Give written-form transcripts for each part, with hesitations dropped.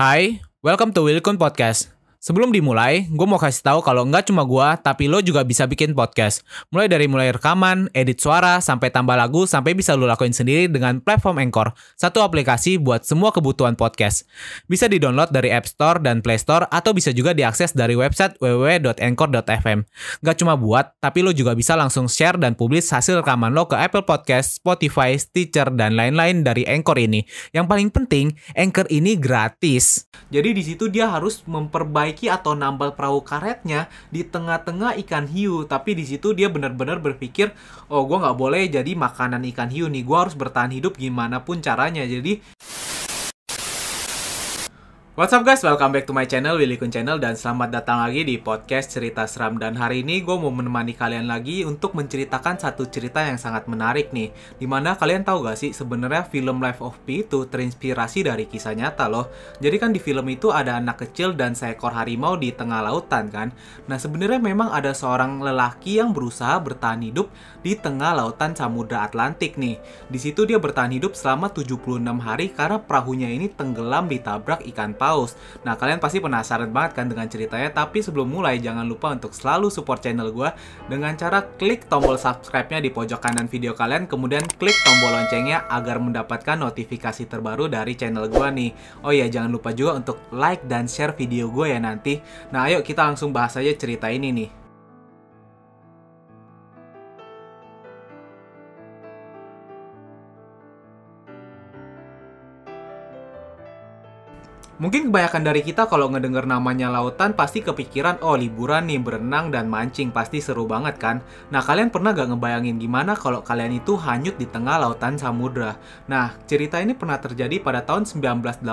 Hai, welcome to Wilkun Podcast. Sebelum dimulai, gue mau kasih tahu kalau nggak cuma gue, tapi lo juga bisa bikin podcast. Mulai dari rekaman, edit suara, sampai tambah lagu, sampai bisa lo lakuin sendiri dengan platform Anchor. Satu aplikasi buat semua kebutuhan podcast. Bisa di-download dari App Store dan Play Store, atau bisa juga diakses dari website www.anchor.fm. Nggak cuma buat, tapi lo juga bisa langsung share dan publish hasil rekaman lo ke Apple Podcast, Spotify, Stitcher, dan lain-lain dari Anchor ini. Yang paling penting, Anchor ini gratis. Jadi di situ dia harus memperbaiki atau nambal perahu karetnya di tengah-tengah ikan hiu, tapi di situ dia benar-benar berpikir, oh gue nggak boleh jadi makanan ikan hiu nih, gue harus bertahan hidup gimana pun caranya. Jadi what's up guys, welcome back to my channel, Willy Kun Channel, dan selamat datang lagi di podcast Cerita Seram. Dan hari ini gue mau menemani kalian lagi untuk menceritakan satu cerita yang sangat menarik nih. Dimana kalian tahu gak sih, sebenarnya film Life of Pi itu terinspirasi dari kisah nyata loh. Jadi kan di film itu ada anak kecil dan seekor harimau di tengah lautan kan. Nah sebenarnya memang ada seorang lelaki yang berusaha bertahan hidup di tengah lautan Samudra Atlantik nih. Di situ dia bertahan hidup selama 76 hari karena perahunya ini tenggelam ditabrak ikan paus. Nah kalian pasti penasaran banget kan dengan ceritanya. Tapi sebelum mulai jangan lupa untuk selalu support channel gue dengan cara klik tombol subscribe-nya di pojok kanan video kalian, kemudian klik tombol loncengnya agar mendapatkan notifikasi terbaru dari channel gue nih. Oh iya, jangan lupa juga untuk like dan share video gue ya nanti. Nah ayo kita langsung bahas aja cerita ini nih. Mungkin kebanyakan dari kita kalau ngedenger namanya lautan pasti kepikiran, oh liburan nih, berenang dan mancing, pasti seru banget kan? Nah kalian pernah gak ngebayangin gimana kalau kalian itu hanyut di tengah lautan samudra? Nah cerita ini pernah terjadi pada tahun 1981,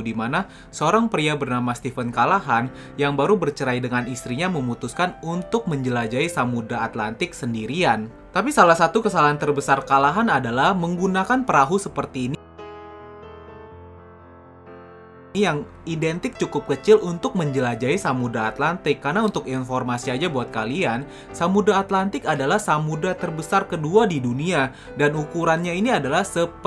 di mana seorang pria bernama Stephen Callahan yang baru bercerai dengan istrinya memutuskan untuk menjelajahi Samudra Atlantik sendirian. Tapi salah satu kesalahan terbesar Callahan adalah menggunakan perahu seperti ini yang identik cukup kecil untuk menjelajahi Samudra Atlantik. Karena untuk informasi aja buat kalian, Samudra Atlantik adalah samudra terbesar kedua di dunia, dan ukurannya ini adalah 1/5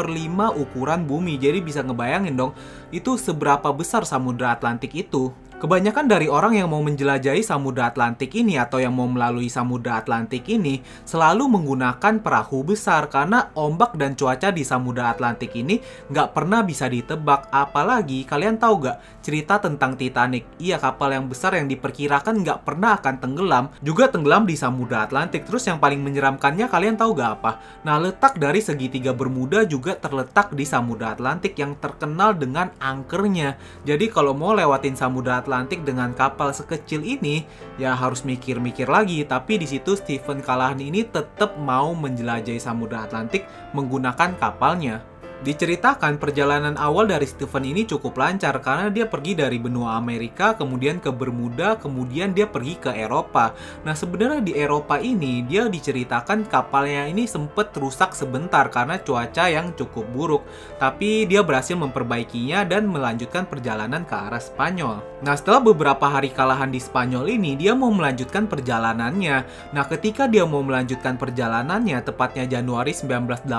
ukuran bumi. Jadi bisa ngebayangin dong, itu seberapa besar Samudra Atlantik itu. Kebanyakan dari orang yang mau menjelajahi Samudra Atlantik ini atau yang mau melalui Samudra Atlantik ini selalu menggunakan perahu besar karena ombak dan cuaca di Samudra Atlantik ini nggak pernah bisa ditebak. Apalagi kalian tahu nggak cerita tentang Titanic? Iya, kapal yang besar yang diperkirakan nggak pernah akan tenggelam juga tenggelam di Samudra Atlantik. Terus yang paling menyeramkannya kalian tahu nggak apa? Nah letak dari Segitiga Bermuda juga terletak di Samudra Atlantik yang terkenal dengan angkernya. Jadi kalau mau lewatin Samudra Atlantik dengan kapal sekecil ini ya harus mikir-mikir lagi. Tapi di situ Stephen Callahan ini tetap mau menjelajahi Samudra Atlantik menggunakan kapalnya. Diceritakan perjalanan awal dari Stephen ini cukup lancar karena dia pergi dari benua Amerika, kemudian ke Bermuda, kemudian dia pergi ke Eropa. Nah sebenarnya di Eropa ini dia diceritakan kapalnya ini sempat rusak sebentar karena cuaca yang cukup buruk. Tapi dia berhasil memperbaikinya dan melanjutkan perjalanan ke arah Spanyol. Nah setelah beberapa hari Callahan di Spanyol ini dia mau melanjutkan perjalanannya. Nah ketika dia mau melanjutkan perjalanannya, tepatnya Januari 1982,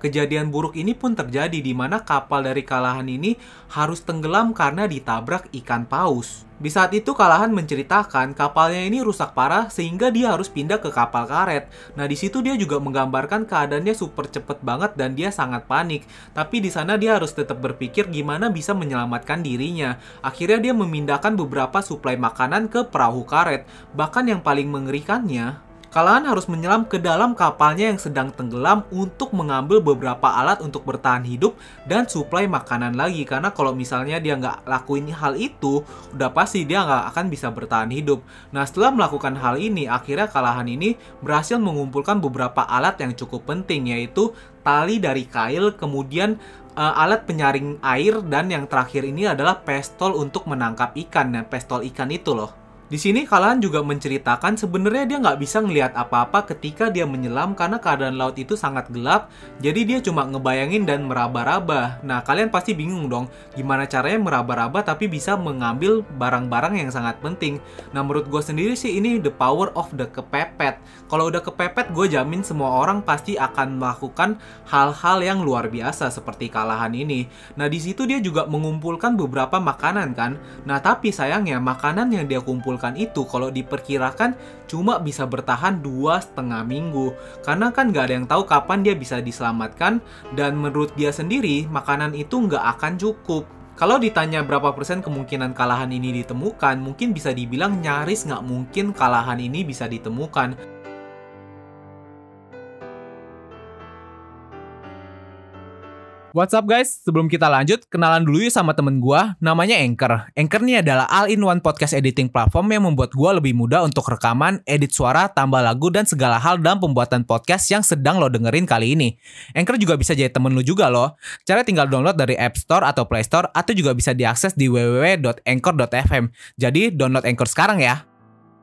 kejadian buruk ini pun terjadi di mana kapal dari Callahan ini harus tenggelam karena ditabrak ikan paus. Di saat itu Callahan menceritakan kapalnya ini rusak parah sehingga dia harus pindah ke kapal karet. Nah di situ dia juga menggambarkan keadaannya super cepet banget dan dia sangat panik. Tapi di sana dia harus tetap berpikir gimana bisa menyelamatkan dirinya. Akhirnya dia memindahkan beberapa suplai makanan ke perahu karet. Bahkan yang paling mengerikannya, Callahan harus menyelam ke dalam kapalnya yang sedang tenggelam untuk mengambil beberapa alat untuk bertahan hidup dan suplai makanan lagi. Karena kalau misalnya dia nggak lakuin hal itu, udah pasti dia nggak akan bisa bertahan hidup. Nah setelah melakukan hal ini, akhirnya Callahan ini berhasil mengumpulkan beberapa alat yang cukup penting, yaitu tali dari kail, kemudian alat penyaring air, dan yang terakhir ini adalah pestol untuk menangkap ikan. Nah, pestol ikan itu loh. Di sini Callahan juga menceritakan sebenarnya dia nggak bisa ngelihat apa-apa ketika dia menyelam karena keadaan laut itu sangat gelap, jadi dia cuma ngebayangin dan meraba-raba. Nah, kalian pasti bingung dong, gimana caranya meraba-raba tapi bisa mengambil barang-barang yang sangat penting. Nah, menurut gue sendiri sih ini the power of the kepepet. Kalau udah kepepet, gue jamin semua orang pasti akan melakukan hal-hal yang luar biasa seperti Callahan ini. Nah, di situ dia juga mengumpulkan beberapa makanan kan. Nah, tapi sayangnya makanan yang dia kumpulkan itu kalau diperkirakan cuma bisa bertahan 2,5 minggu. Karena kan nggak ada yang tahu kapan dia bisa diselamatkan, dan menurut dia sendiri makanan itu nggak akan cukup. Kalau ditanya berapa persen kemungkinan Callahan ini ditemukan, mungkin bisa dibilang nyaris nggak mungkin Callahan ini bisa ditemukan. What's up guys? Sebelum kita lanjut, kenalan dulu yuk sama temen gua, namanya Anchor. Anchor ini adalah all-in-one podcast editing platform yang membuat gua lebih mudah untuk rekaman, edit suara, tambah lagu, dan segala hal dalam pembuatan podcast yang sedang lo dengerin kali ini. Anchor juga bisa jadi temen lo juga loh. Cara tinggal download dari App Store atau Play Store, atau juga bisa diakses di www.anchor.fm. Jadi download Anchor sekarang ya.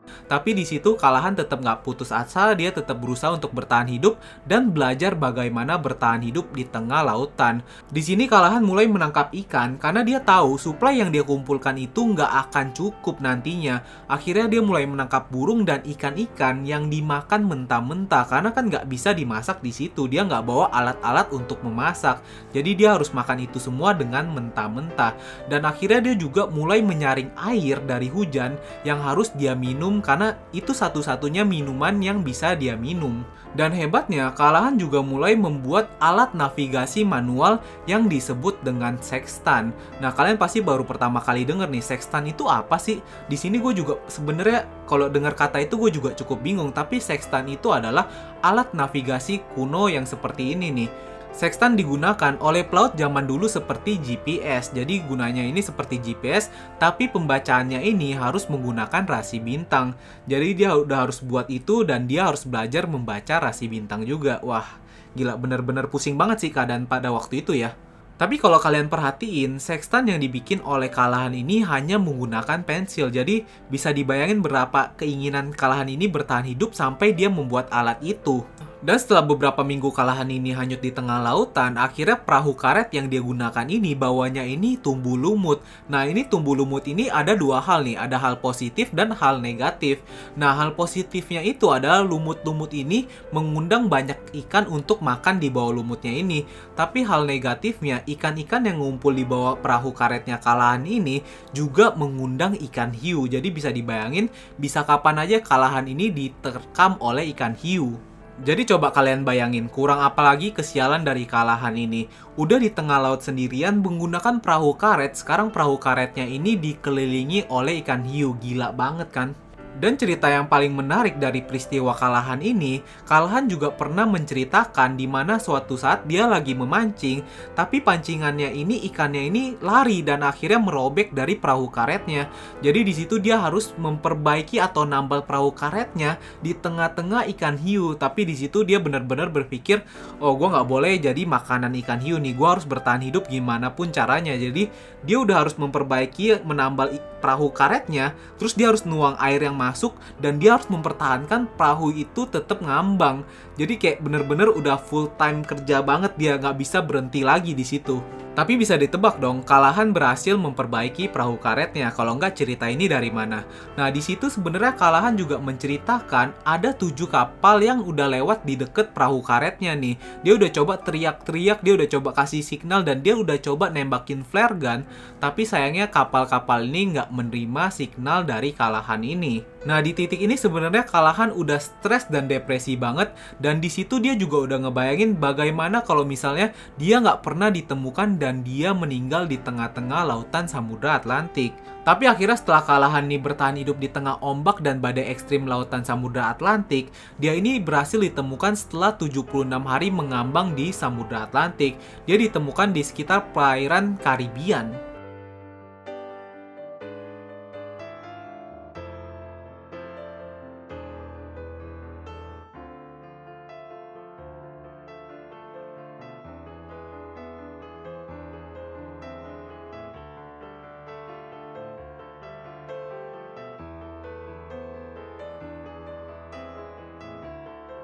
Tapi di situ Callahan tetap nggak putus asa, dia tetap berusaha untuk bertahan hidup dan belajar bagaimana bertahan hidup di tengah lautan. Di sini Callahan mulai menangkap ikan karena dia tahu suplai yang dia kumpulkan itu nggak akan cukup nantinya. Akhirnya dia mulai menangkap burung dan ikan-ikan yang dimakan mentah-mentah karena kan nggak bisa dimasak di situ. Dia nggak bawa alat-alat untuk memasak, jadi dia harus makan itu semua dengan mentah-mentah. Dan akhirnya dia juga mulai menyaring air dari hujan yang harus dia minum karena itu satu-satunya minuman yang bisa dia minum. Dan hebatnya, Callahan juga mulai membuat alat navigasi manual yang disebut dengan sextant. Nah, kalian pasti baru pertama kali denger nih, sextant itu apa sih? Di sini gue juga sebenarnya kalau dengar kata itu gue juga cukup bingung, tapi sextant itu adalah alat navigasi kuno yang seperti ini nih. Sextant digunakan oleh pelaut zaman dulu seperti GPS. Jadi gunanya ini seperti GPS, tapi pembacaannya ini harus menggunakan rasi bintang. Jadi dia udah harus buat itu dan dia harus belajar membaca rasi bintang juga. Wah, gila, bener-bener pusing banget sih keadaan pada waktu itu ya. Tapi kalau kalian perhatiin, sextant yang dibikin oleh Callahan ini hanya menggunakan pensil. Jadi bisa dibayangin berapa keinginan Callahan ini bertahan hidup sampai dia membuat alat itu. Dan setelah beberapa minggu Callahan ini hanyut di tengah lautan, akhirnya perahu karet yang dia gunakan ini, bawahnya ini tumbuh lumut. Nah, ini tumbuh lumut ini ada dua hal nih, ada hal positif dan hal negatif. Nah, hal positifnya itu adalah lumut-lumut ini mengundang banyak ikan untuk makan di bawah lumutnya ini. Tapi hal negatifnya, ikan-ikan yang ngumpul di bawah perahu karetnya Callahan ini juga mengundang ikan hiu. Jadi bisa dibayangin, bisa kapan aja Callahan ini diterkam oleh ikan hiu. Jadi coba kalian bayangin, kurang apalagi kesialan dari Callahan ini. Udah di tengah laut sendirian menggunakan perahu karet, sekarang perahu karetnya ini dikelilingi oleh ikan hiu. Gila banget kan? Dan cerita yang paling menarik dari peristiwa Callahan ini, Callahan juga pernah menceritakan di mana suatu saat dia lagi memancing, tapi pancingannya ini, ikannya ini lari dan akhirnya merobek dari perahu karetnya. Jadi di situ dia harus memperbaiki atau nambal perahu karetnya di tengah-tengah ikan hiu. Tapi di situ dia benar-benar berpikir, oh gue nggak boleh jadi makanan ikan hiu nih, gue harus bertahan hidup gimana pun caranya. Jadi dia udah harus memperbaiki, menambal perahu karetnya, terus dia harus nuang air yang masuk dan dia harus mempertahankan perahu itu tetap ngambang. Jadi kayak bener-bener udah full time kerja banget, dia nggak bisa berhenti lagi di situ. Tapi bisa ditebak dong, Callahan berhasil memperbaiki perahu karetnya. Kalau nggak, cerita ini dari mana? Nah, di situ sebenarnya Callahan juga menceritakan ada 7 kapal yang udah lewat di deket perahu karetnya nih. Dia udah coba teriak-teriak, dia udah coba kasih signal, dan dia udah coba nembakin flare gun. Tapi sayangnya kapal-kapal ini nggak menerima signal dari Callahan ini. Nah, di titik ini sebenarnya Callahan udah stres dan depresi banget, dan di situ dia juga udah ngebayangin bagaimana kalau misalnya dia nggak pernah ditemukan dan dia meninggal di tengah-tengah lautan Samudra Atlantik. Tapi akhirnya setelah Callahan ini bertahan hidup di tengah ombak dan badai ekstrim lautan Samudra Atlantik, dia ini berhasil ditemukan setelah 76 hari mengambang di Samudra Atlantik. Dia ditemukan di sekitar perairan Karibian.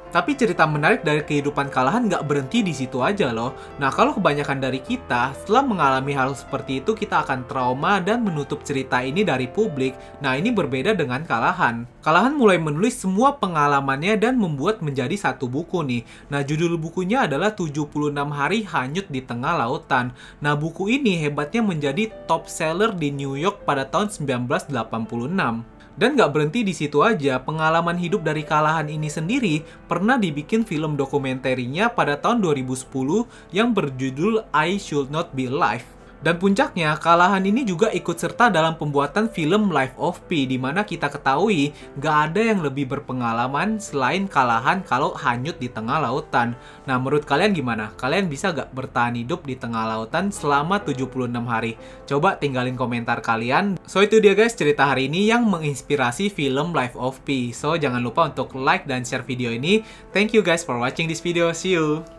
Tapi cerita menarik dari kehidupan Callahan nggak berhenti di situ aja loh. Nah, kalau kebanyakan dari kita, setelah mengalami hal seperti itu, kita akan trauma dan menutup cerita ini dari publik. Nah, ini berbeda dengan Callahan. Callahan mulai menulis semua pengalamannya dan membuat menjadi satu buku nih. Nah, judul bukunya adalah 76 Hari Hanyut di Tengah Lautan. Nah, buku ini hebatnya menjadi top seller di New York pada tahun 1986. Dan gak berhenti di situ aja, pengalaman hidup dari Callahan ini sendiri pernah dibikin film dokumenterinya pada tahun 2010 yang berjudul I Should Not Be Alive. Dan puncaknya, Callahan ini juga ikut serta dalam pembuatan film Life of Pi, di mana kita ketahui gak ada yang lebih berpengalaman selain Callahan kalau hanyut di tengah lautan. Nah, menurut kalian gimana? Kalian bisa gak bertahan hidup di tengah lautan selama 76 hari? Coba tinggalin komentar kalian. So, itu dia guys cerita hari ini yang menginspirasi film Life of Pi. So, jangan lupa untuk like dan share video ini. Thank you guys for watching this video. See you!